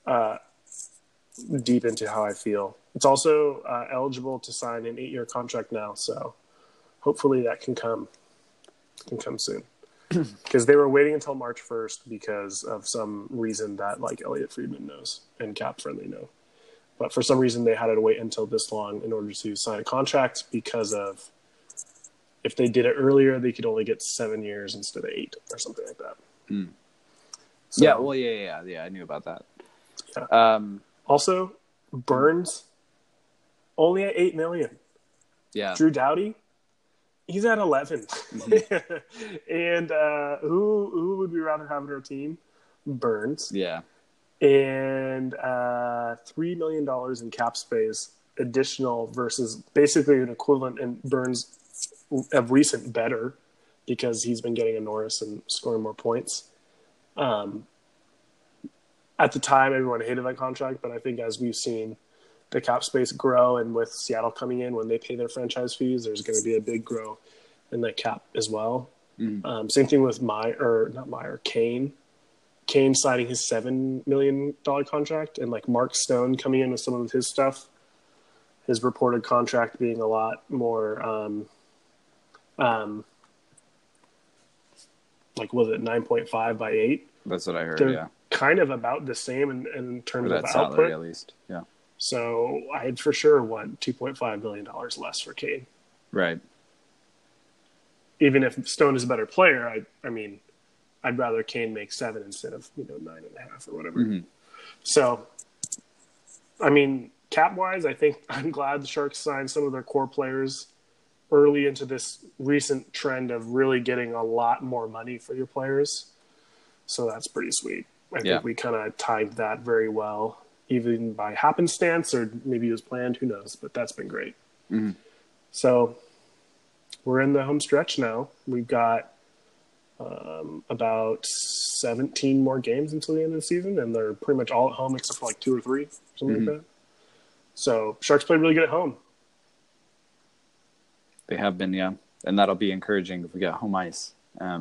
deep into how I feel. It's also eligible to sign an 8-year contract now, so hopefully that can come soon. Because they were waiting until March 1st because of some reason that like Elliot Friedman knows and Cap Friendly know. But for some reason they had to wait until this long in order to sign a contract, because of if they did it earlier, they could only get 7 years instead of 8 or something like that. Mm. So, yeah, I knew about that. Yeah. Also, Burns only at $8 million. Yeah. Drew Doughty, he's at 11. Mm-hmm. And who would we rather have on our team? Burns. Yeah. And $3 million in cap space additional versus basically an equivalent in Burns of recent better, because he's been getting a Norris and scoring more points. At the time, everyone hated that contract, but I think as we've seen the cap space grow, and with Seattle coming in, when they pay their franchise fees, there's going to be a big grow in the cap as well. Mm. Same thing with Kane. Kane signing his $7 million contract, and like Mark Stone coming in with some of his stuff, his reported contract being a lot more like, was it 9.5 by 8? That's what I heard, They're kind of about the same in terms of output. Salary, at least, yeah. So I'd for sure want $2.5 million less for Kane. Right. Even if Stone is a better player, I mean, I'd rather Kane make 7 instead of, 9.5 or whatever. Mm-hmm. So, I mean, cap-wise, I think I'm glad the Sharks signed some of their core players early into this recent trend of really getting a lot more money for your players. So that's pretty sweet. I think we kind of timed that very well, even by happenstance or maybe it was planned, who knows, but that's been great. Mm-hmm. So we're in the home stretch now. We've got about 17 more games until the end of the season, and they're pretty much all at home except for like 2 or 3, something like that. So Sharks played really good at home. They have been, yeah. And that'll be encouraging if we get home ice. Yeah.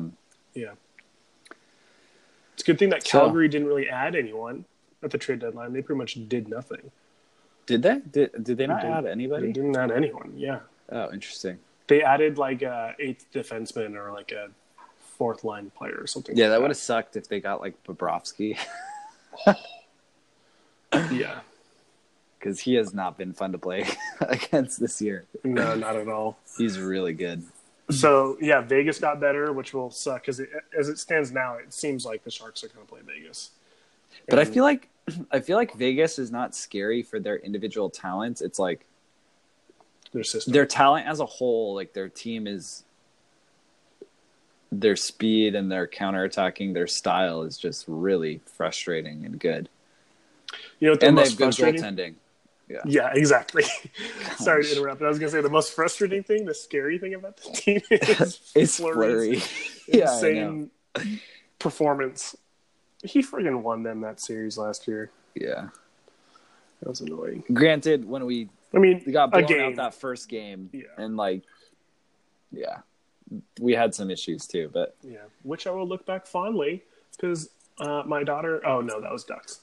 It's a good thing that Calgary didn't really add anyone at the trade deadline. They pretty much did nothing. Did they? Did they not add anybody? They didn't add anyone, yeah. Oh, interesting. They added like a 8th defenseman or like a 4th line player or something. Yeah, like that would have sucked if they got like Bobrovsky. Yeah. Because he has not been fun to play against this year. No, not at all. He's really good. So, yeah, Vegas got better, which will suck. Because as it stands now, it seems like the Sharks are going to play Vegas. But I feel like Vegas is not scary for their individual talents. It's like their system. Their talent as a whole, like their team is – their speed and their counterattacking, their style is just really frustrating and good. And they've good goaltending. Yeah, exactly. Sorry to interrupt, but I was going to say the most frustrating thing, the scary thing about the team is Fleury's insane performance. He friggin' won them that series last year. Yeah. That was annoying. Granted, when we got blown out that first game. Yeah. And, we had some issues too. But yeah, which I will look back fondly because my daughter – oh, no, that was Ducks.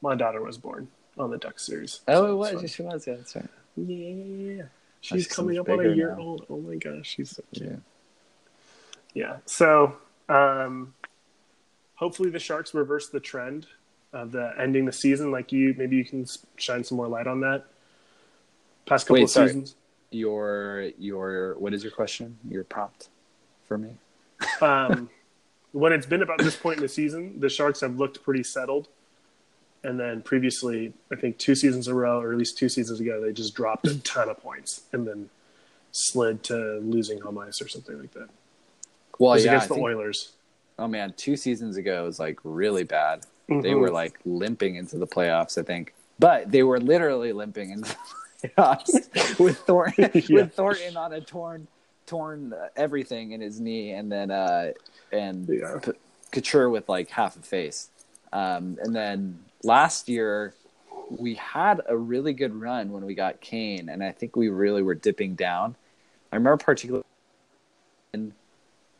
My daughter was born on the Ducks series. Oh, it was. She was, yeah, that's right. Yeah. She's coming up on a year old. Oh, my gosh. She's so cute. Yeah. So, hopefully the Sharks reverse the trend of the ending the season. Like, maybe you can shine some more light on that. Past couple of seasons. What is your question? Your prompt for me? When it's been about this point in the season, the Sharks have looked pretty settled. And then previously, I think 2 seasons in a row, or at least 2 seasons ago, they just dropped a ton of points and then slid to losing home ice or something like that. Well, yeah, against the Oilers. Oh man, 2 seasons ago was like really bad. Mm-hmm. They were like limping into the playoffs, I think. But they were literally limping into the playoffs with Thornton on a torn everything in his knee, and then Couture with like half a face, and then. Last year, we had a really good run when we got Kane, and I think we really were dipping down. I remember particularly when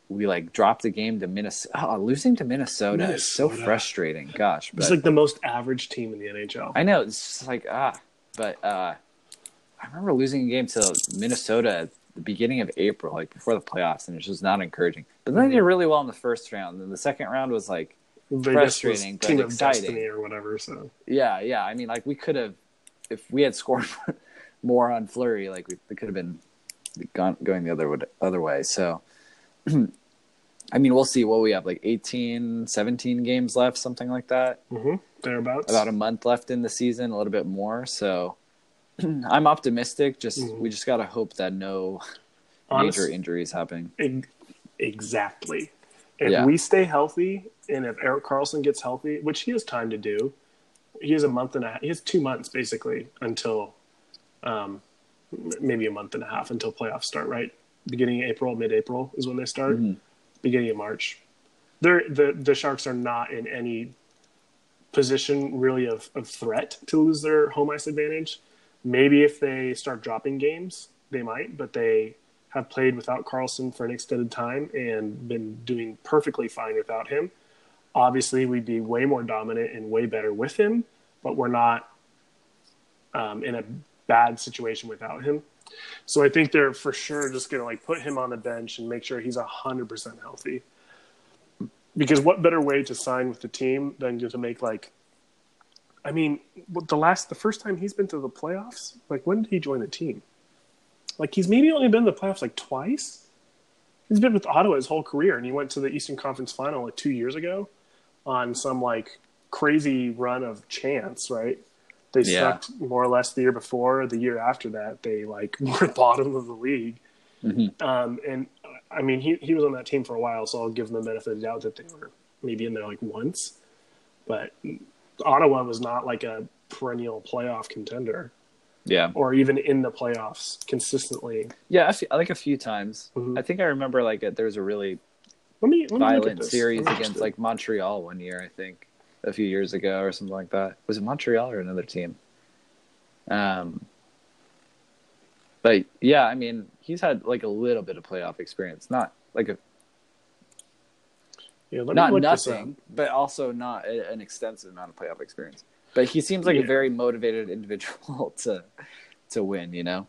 we dropped the game to Minnesota. Oh, losing to Minnesota is so frustrating. Gosh, it's like the most average team in the NHL. I know, it's just I remember losing a game to Minnesota at the beginning of April, before the playoffs, and it's just not encouraging. But then they did really well in the first round, and the second round was frustrating, but exciting or whatever. So yeah. I mean, we could have, if we had scored more on Fleury, we could have been going the other way. So, I mean, we'll see what we have, 18, 17 games left, something like that. Mm-hmm. Thereabouts. About a month left in the season, a little bit more. So, I'm optimistic. We just gotta hope that no major injuries happen. Exactly. If we stay healthy, and if Eric Carlson gets healthy, which he has time to do, he has a month and a half. He has 2 months basically until, maybe a month and a half until playoffs start. Right, beginning of April, mid-April is when they start. Mm-hmm. Beginning of March, the Sharks are not in any position really of threat to lose their home ice advantage. Maybe if they start dropping games, they might, but they have played without Carlson for an extended time and been doing perfectly fine without him. Obviously, we'd be way more dominant and way better with him, but we're not in a bad situation without him. So I think they're for sure just going to like put him on the bench and make sure he's 100% healthy. Because what better way to sign with the team than to make like, I mean, the first time he's been to the playoffs, like when did he join the team? Like he's maybe only been to the playoffs like twice. He's been with Ottawa his whole career, and he went to the Eastern Conference Final like 2 years ago on some like crazy run of chance, right? They sucked more or less the year before. The year after that, they like were bottom of the league. Mm-hmm. And I mean, he was on that team for a while, so I'll give them the benefit of the doubt that they were maybe in there like once. But Ottawa was not like a perennial playoff contender. Yeah. Or even in the playoffs consistently. Yeah, like a few times. Mm-hmm. I think I remember like there was a really violent series against like Montreal one year, I think, a few years ago or something like that. Was it Montreal or another team? But yeah, I mean, he's had like a little bit of playoff experience. Not like a not nothing, but also not an extensive amount of playoff experience. But he seems like a very motivated individual to win, you know?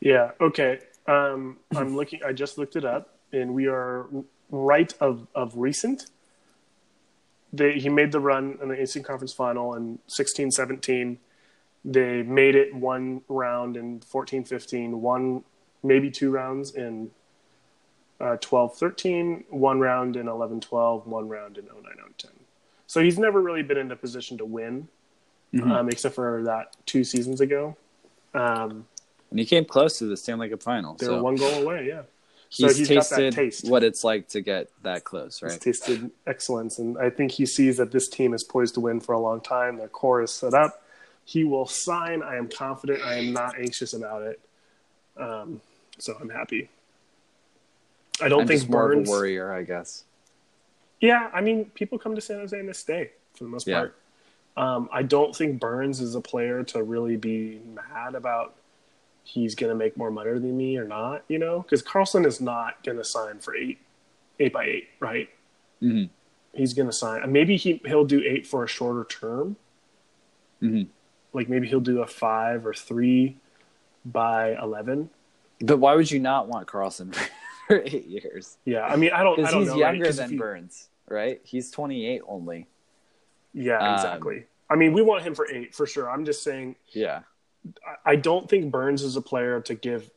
Yeah, okay. I just looked it up, and we are right of recent. He made the run in the Eastern Conference Final in 16-17. They made it one round in 14-15, one, maybe two rounds in 12-13, one round in 11-12, one round in 09-10. So he's never really been in a position to win. Mm-hmm. Except for that 2 seasons ago. And he came close to the Stanley Cup final. They were one goal away, yeah. He's tasted got that taste. What it's like to get that close, right? He's tasted excellence, and I think he sees that this team is poised to win for a long time. Their core is set up. He will sign. I am confident. I am not anxious about it. So I'm happy. I don't think just more Burns... of a worrier, I guess. Yeah, I mean, people come to San Jose and they stay, for the most part. I don't think Burns is a player to really be mad about he's going to make more money than me or not, you know? Because Carlson is not going to sign for 8 by 8, right? Mm-hmm. He's going to sign. Maybe he'll do 8 for a shorter term. Mm-hmm. Like maybe he'll do a 5 or 3 by 11. But why would you not want Carlson for 8 years? Yeah, I mean, I don't know. Because he's younger than Burns, right? He's 28 only. Yeah, exactly. I mean, we want him for 8 for sure. I'm just saying. Yeah, I don't think Burns is a player to give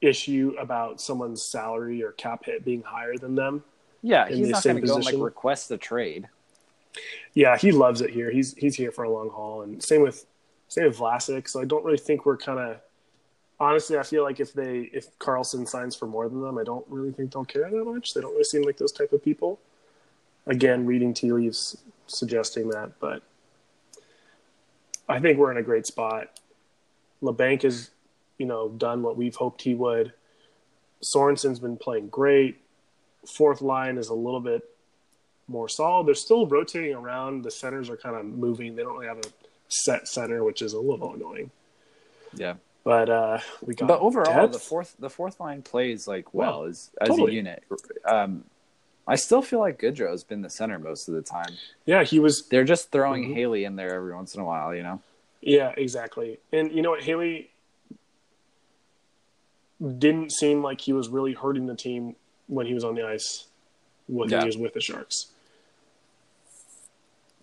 issue about someone's salary or cap hit being higher than them. Yeah, he's not going to go and like request the trade. Yeah, he loves it here. He's here for a long haul, and same with Vlasic. So I don't really think we're kind of. Honestly, I feel like if Carlson signs for more than them, I don't really think they'll care that much. They don't really seem like those type of people. Again, reading tea leaves suggesting that, but I think we're in a great spot. LeBank has, done what we've hoped he would. Sorensen's been playing great. Fourth line is a little bit more solid. They're still rotating around. The centers are kind of moving. They don't really have a set center, which is a little annoying. Yeah, but we got. But overall, depth. the fourth line plays like well as a unit. I still feel like Gaudreau's been the center most of the time. Yeah, he was... They're just throwing Haley in there every once in a while, you know? Yeah, exactly. And you know what? Haley didn't seem like he was really hurting the team when he was on the ice when he was with the Sharks.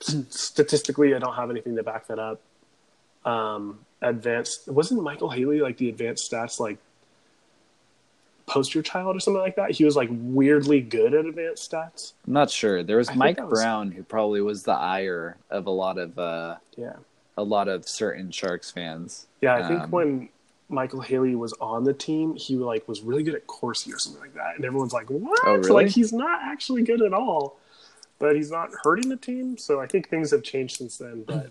Statistically, I don't have anything to back that up. Wasn't Michael Haley like the advanced stats like poster child or something like that? He was like weirdly good at advanced stats. I'm not sure. There was Mike Brown who probably was the ire of a lot of certain Sharks fans. Yeah, I think when Michael Haley was on the team, he like was really good at Corsi or something like that, and everyone's like, "What?" Oh, really? Like he's not actually good at all, but he's not hurting the team. So I think things have changed since then. But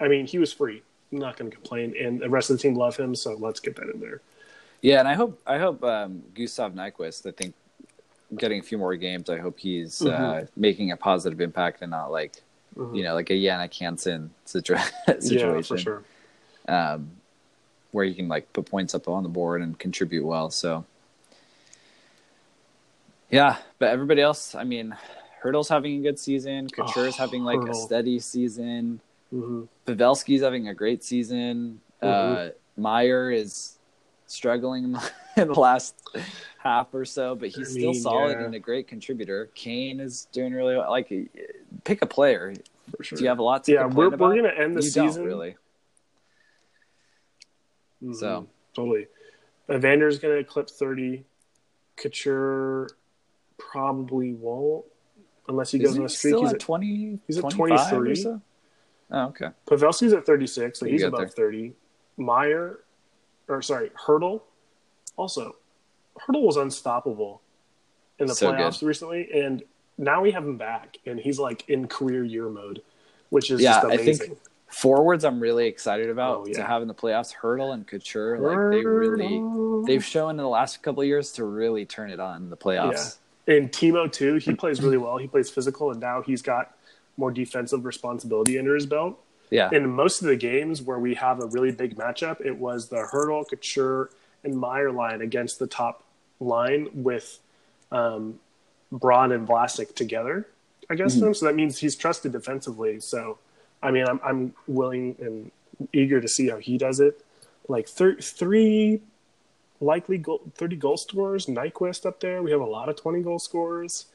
I mean, he was free. I'm not going to complain, and the rest of the team love him. So let's get that in there. Yeah, and I hope Gustav Nyquist, I think, getting a few more games, I hope he's making a positive impact and not like, like a Yannick Hansen situation. Yeah, for sure. Where you can like put points up on the board and contribute well. So, yeah, but everybody else, I mean, Hurdle's having a good season. Couture's having like a steady season. Mm-hmm. Pavelski's having a great season. Meyer is... struggling in the last half or so, but he's still solid and a great contributor. Kane is doing really well. Like, pick a player. For sure. Do you have a lot to complain about? We're going to end the season. Don't really. Mm-hmm. So totally. Evander's going to clip 30. Couture probably won't unless he goes on a streak. He's at 20. He's at 23. Or so? Oh, okay. Pavelski's at 36, so he's above 30. Hurdle. Also, Hurdle was unstoppable in the playoffs recently, and now we have him back, and he's like in career year mode, which is just amazing. I think forwards I'm really excited about to have in the playoffs. Hurdle and Couture, like they've shown in the last couple of years to really turn it on in the playoffs. Yeah. And Timo too, he plays really well. He plays physical, and now he's got more defensive responsibility under his belt. Yeah. In most of the games where we have a really big matchup, it was the Hurdle, Couture, and Meyer line against the top line with Braun and Vlasic together against them. So that means he's trusted defensively. So, I mean, I'm willing and eager to see how he does it. Like three likely 30 goal scorers, Nyquist up there. We have a lot of 20 goal scorers.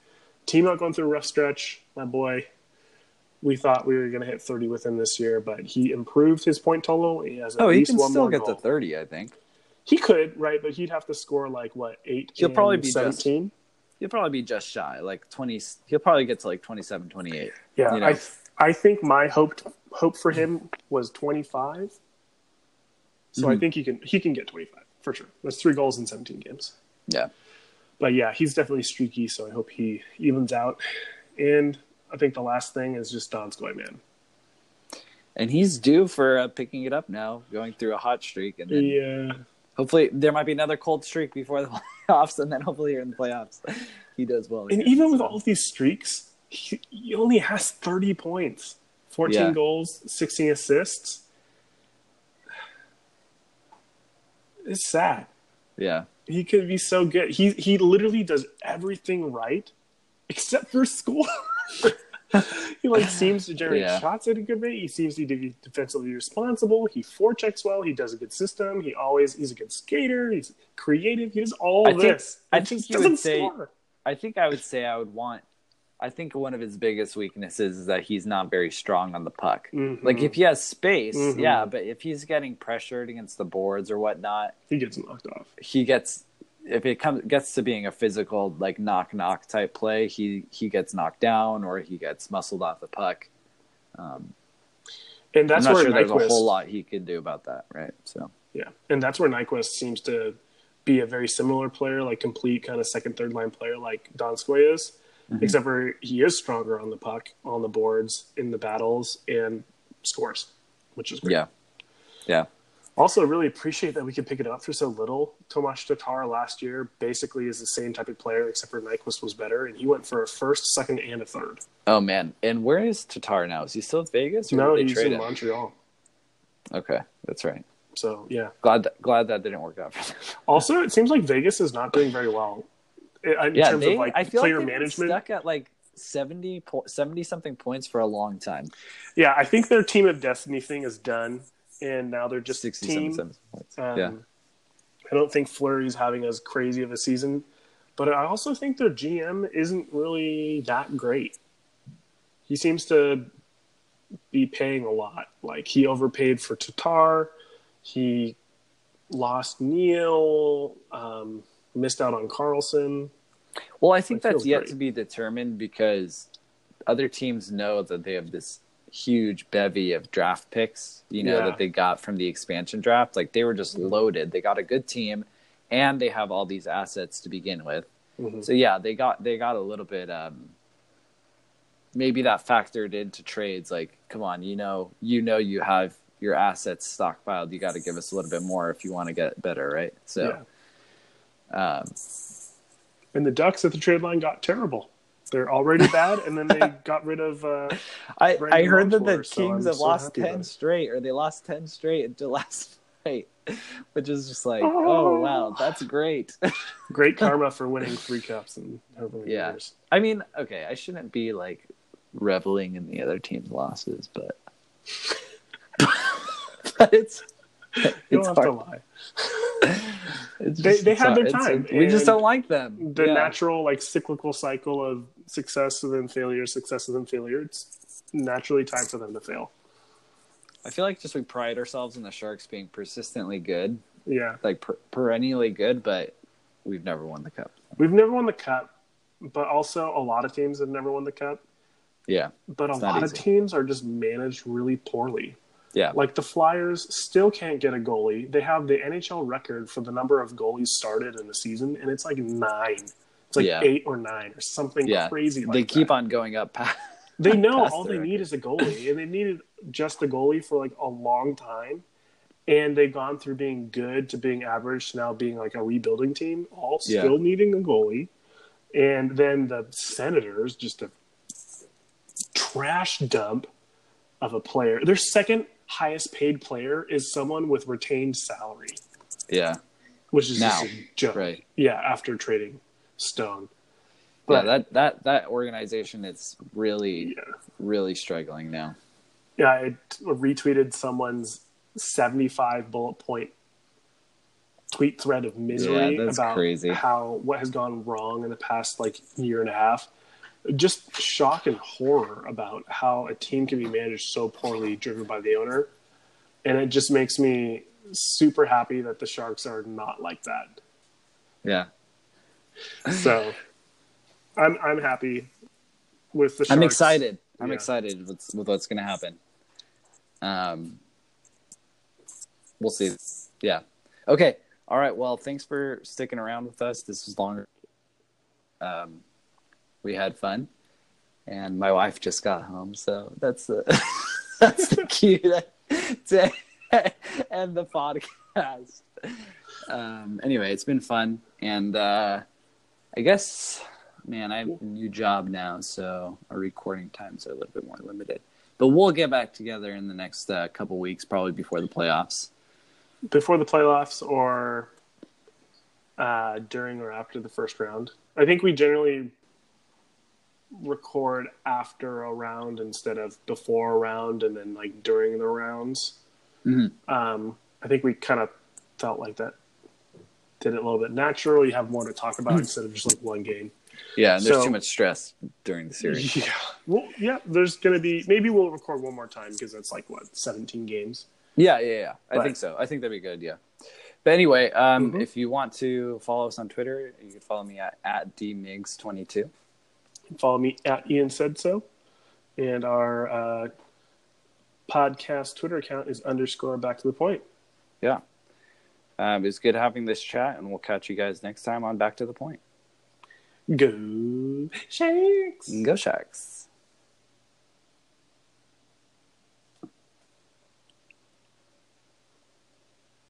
Timo going through a rough stretch, my boy. We thought we were going to hit 30 with him this year, but he improved his point total. He has at least one more goal. He can still get to 30, I think. He could, right? But he'd have to score like what, 8? He'll probably be 17. He'll probably be just shy, like 20. He'll probably get to like 27, 28. Yeah, you know? I think my hope for him was 25. So I think he can get 25 for sure. That's 3 goals in 17 games. Yeah, but yeah, he's definitely streaky. So I hope he evens out. And I think the last thing is just Don Skoy, man. And he's due for picking it up now, going through a hot streak. And then hopefully there might be another cold streak before the playoffs, and then hopefully you're in the playoffs. He does well. And even with all of these streaks, he only has 30 points, 14 goals, 16 assists. It's sad. Yeah. He could be so good. He literally does everything right except for score. He seems to generate shots at a good rate. He seems to be defensively responsible. He forechecks well. He does a good system. He's a good skater. He's creative. He does all this. I think one of his biggest weaknesses is that he's not very strong on the puck. Mm-hmm. Like if he has space, but if he's getting pressured against the boards or whatnot, he gets knocked off. If it gets to being a physical, like knock-knock type play, he gets knocked down or he gets muscled off the puck. And that's where there's a whole lot he could do about that, right? So yeah, and that's where Nyquist seems to be a very similar player, like complete kind of second, third line player like Don Skoy is, except for he is stronger on the puck, on the boards, in the battles, and scores, which is great. Yeah. Also, really appreciate that we could pick it up for so little. Tomas Tatar last year basically is the same type of player, except for Nyquist was better, and he went for a first, second, and a third. Oh, man. And where is Tatar now? Is he still at Vegas? No, he's in Montreal. Okay, that's right. So, yeah. Glad that didn't work out for them. Also, it seems like Vegas is not doing very well in terms of player management. Stuck at 70-something points for a long time. Yeah, I think their team of destiny thing is done. And now they're just 67 points. I don't think Fleury's having as crazy of a season, but I also think their GM isn't really that great. He seems to be paying a lot. Like he overpaid for Tatar, he lost Neil, missed out on Carlson. Well, I think that's yet to be determined because other teams know that they have this huge bevy of draft picks that they got from the expansion draft. Like they were just loaded. They got a good team and they have all these assets to begin with. So they got a little bit maybe that factored into trades. Like, come on, you have your assets stockpiled, you got to give us a little bit more if you want to get better, right? So and the Ducks at the trade line got terrible. They're already bad, and then they got rid of. I heard that the Kings have lost 10 straight, or they lost 10 straight until last night, which is just like, oh wow, that's great. Great karma for winning 3 cups and over the years. I mean, okay, I shouldn't be reveling in the other team's losses, but it's You don't have to lie. They have their time. We just don't like them. The natural, cyclical cycle of success and then failure, It's naturally time for them to fail. I feel like we pride ourselves in the Sharks being persistently good. Yeah. Perennially good, but we've never won the Cup. We've never won the Cup, but also a lot of teams have never won the Cup. Yeah. But a lot of teams are just managed really poorly. Yeah. The Flyers still can't get a goalie. They have the NHL record for the number of goalies started in a season, and it's 9. It's 8 or 9 or something crazy like that. They keep on going up. They know all they need is a goalie, and they needed just a goalie for a long time. And they've gone through being good to being average to now being a rebuilding team, all still needing a goalie. And then the Senators, just a trash dump of a player. Their second highest paid player is someone with retained salary. Yeah. Which is just a joke. Right. Yeah, after trading Stone. But yeah, that organization is really, really struggling now. Yeah, I retweeted someone's 75 bullet point tweet thread of misery about crazy. What has gone wrong in the past year and a half. Just shock and horror about how a team can be managed so poorly, driven by the owner. And it just makes me super happy that the Sharks are not like that. Yeah. So I'm happy with the Sharks. I'm excited. I'm excited with what's going to happen. We'll see. Yeah. Okay. All right. Well, thanks for sticking around with us. This was longer. We had fun, and my wife just got home, so that's the cue to end the podcast. Anyway, it's been fun, and I guess, man, I have a new job now, so our recording times are a little bit more limited. But we'll get back together in the next couple weeks, probably before the playoffs. Before the playoffs, or during or after the first round. I think we generally record after a round instead of before a round, and then during the rounds. Mm-hmm. I think we kind of felt that did it a little bit natural. You have more to talk about instead of just one game. Yeah, and there's too much stress during the series. Yeah, well, there's gonna be, maybe we'll record one more time because that's 17 games. Yeah. I think so. I think that'd be good. Yeah. But anyway, mm-hmm. If you want to follow us on Twitter, you can follow me at dmigs22. Follow me at Ian Said So, and our podcast Twitter account is _back to the point. Yeah. It was good having this chat, and we'll catch you guys next time on Back to the Point. Go Sharks! Go Sharks!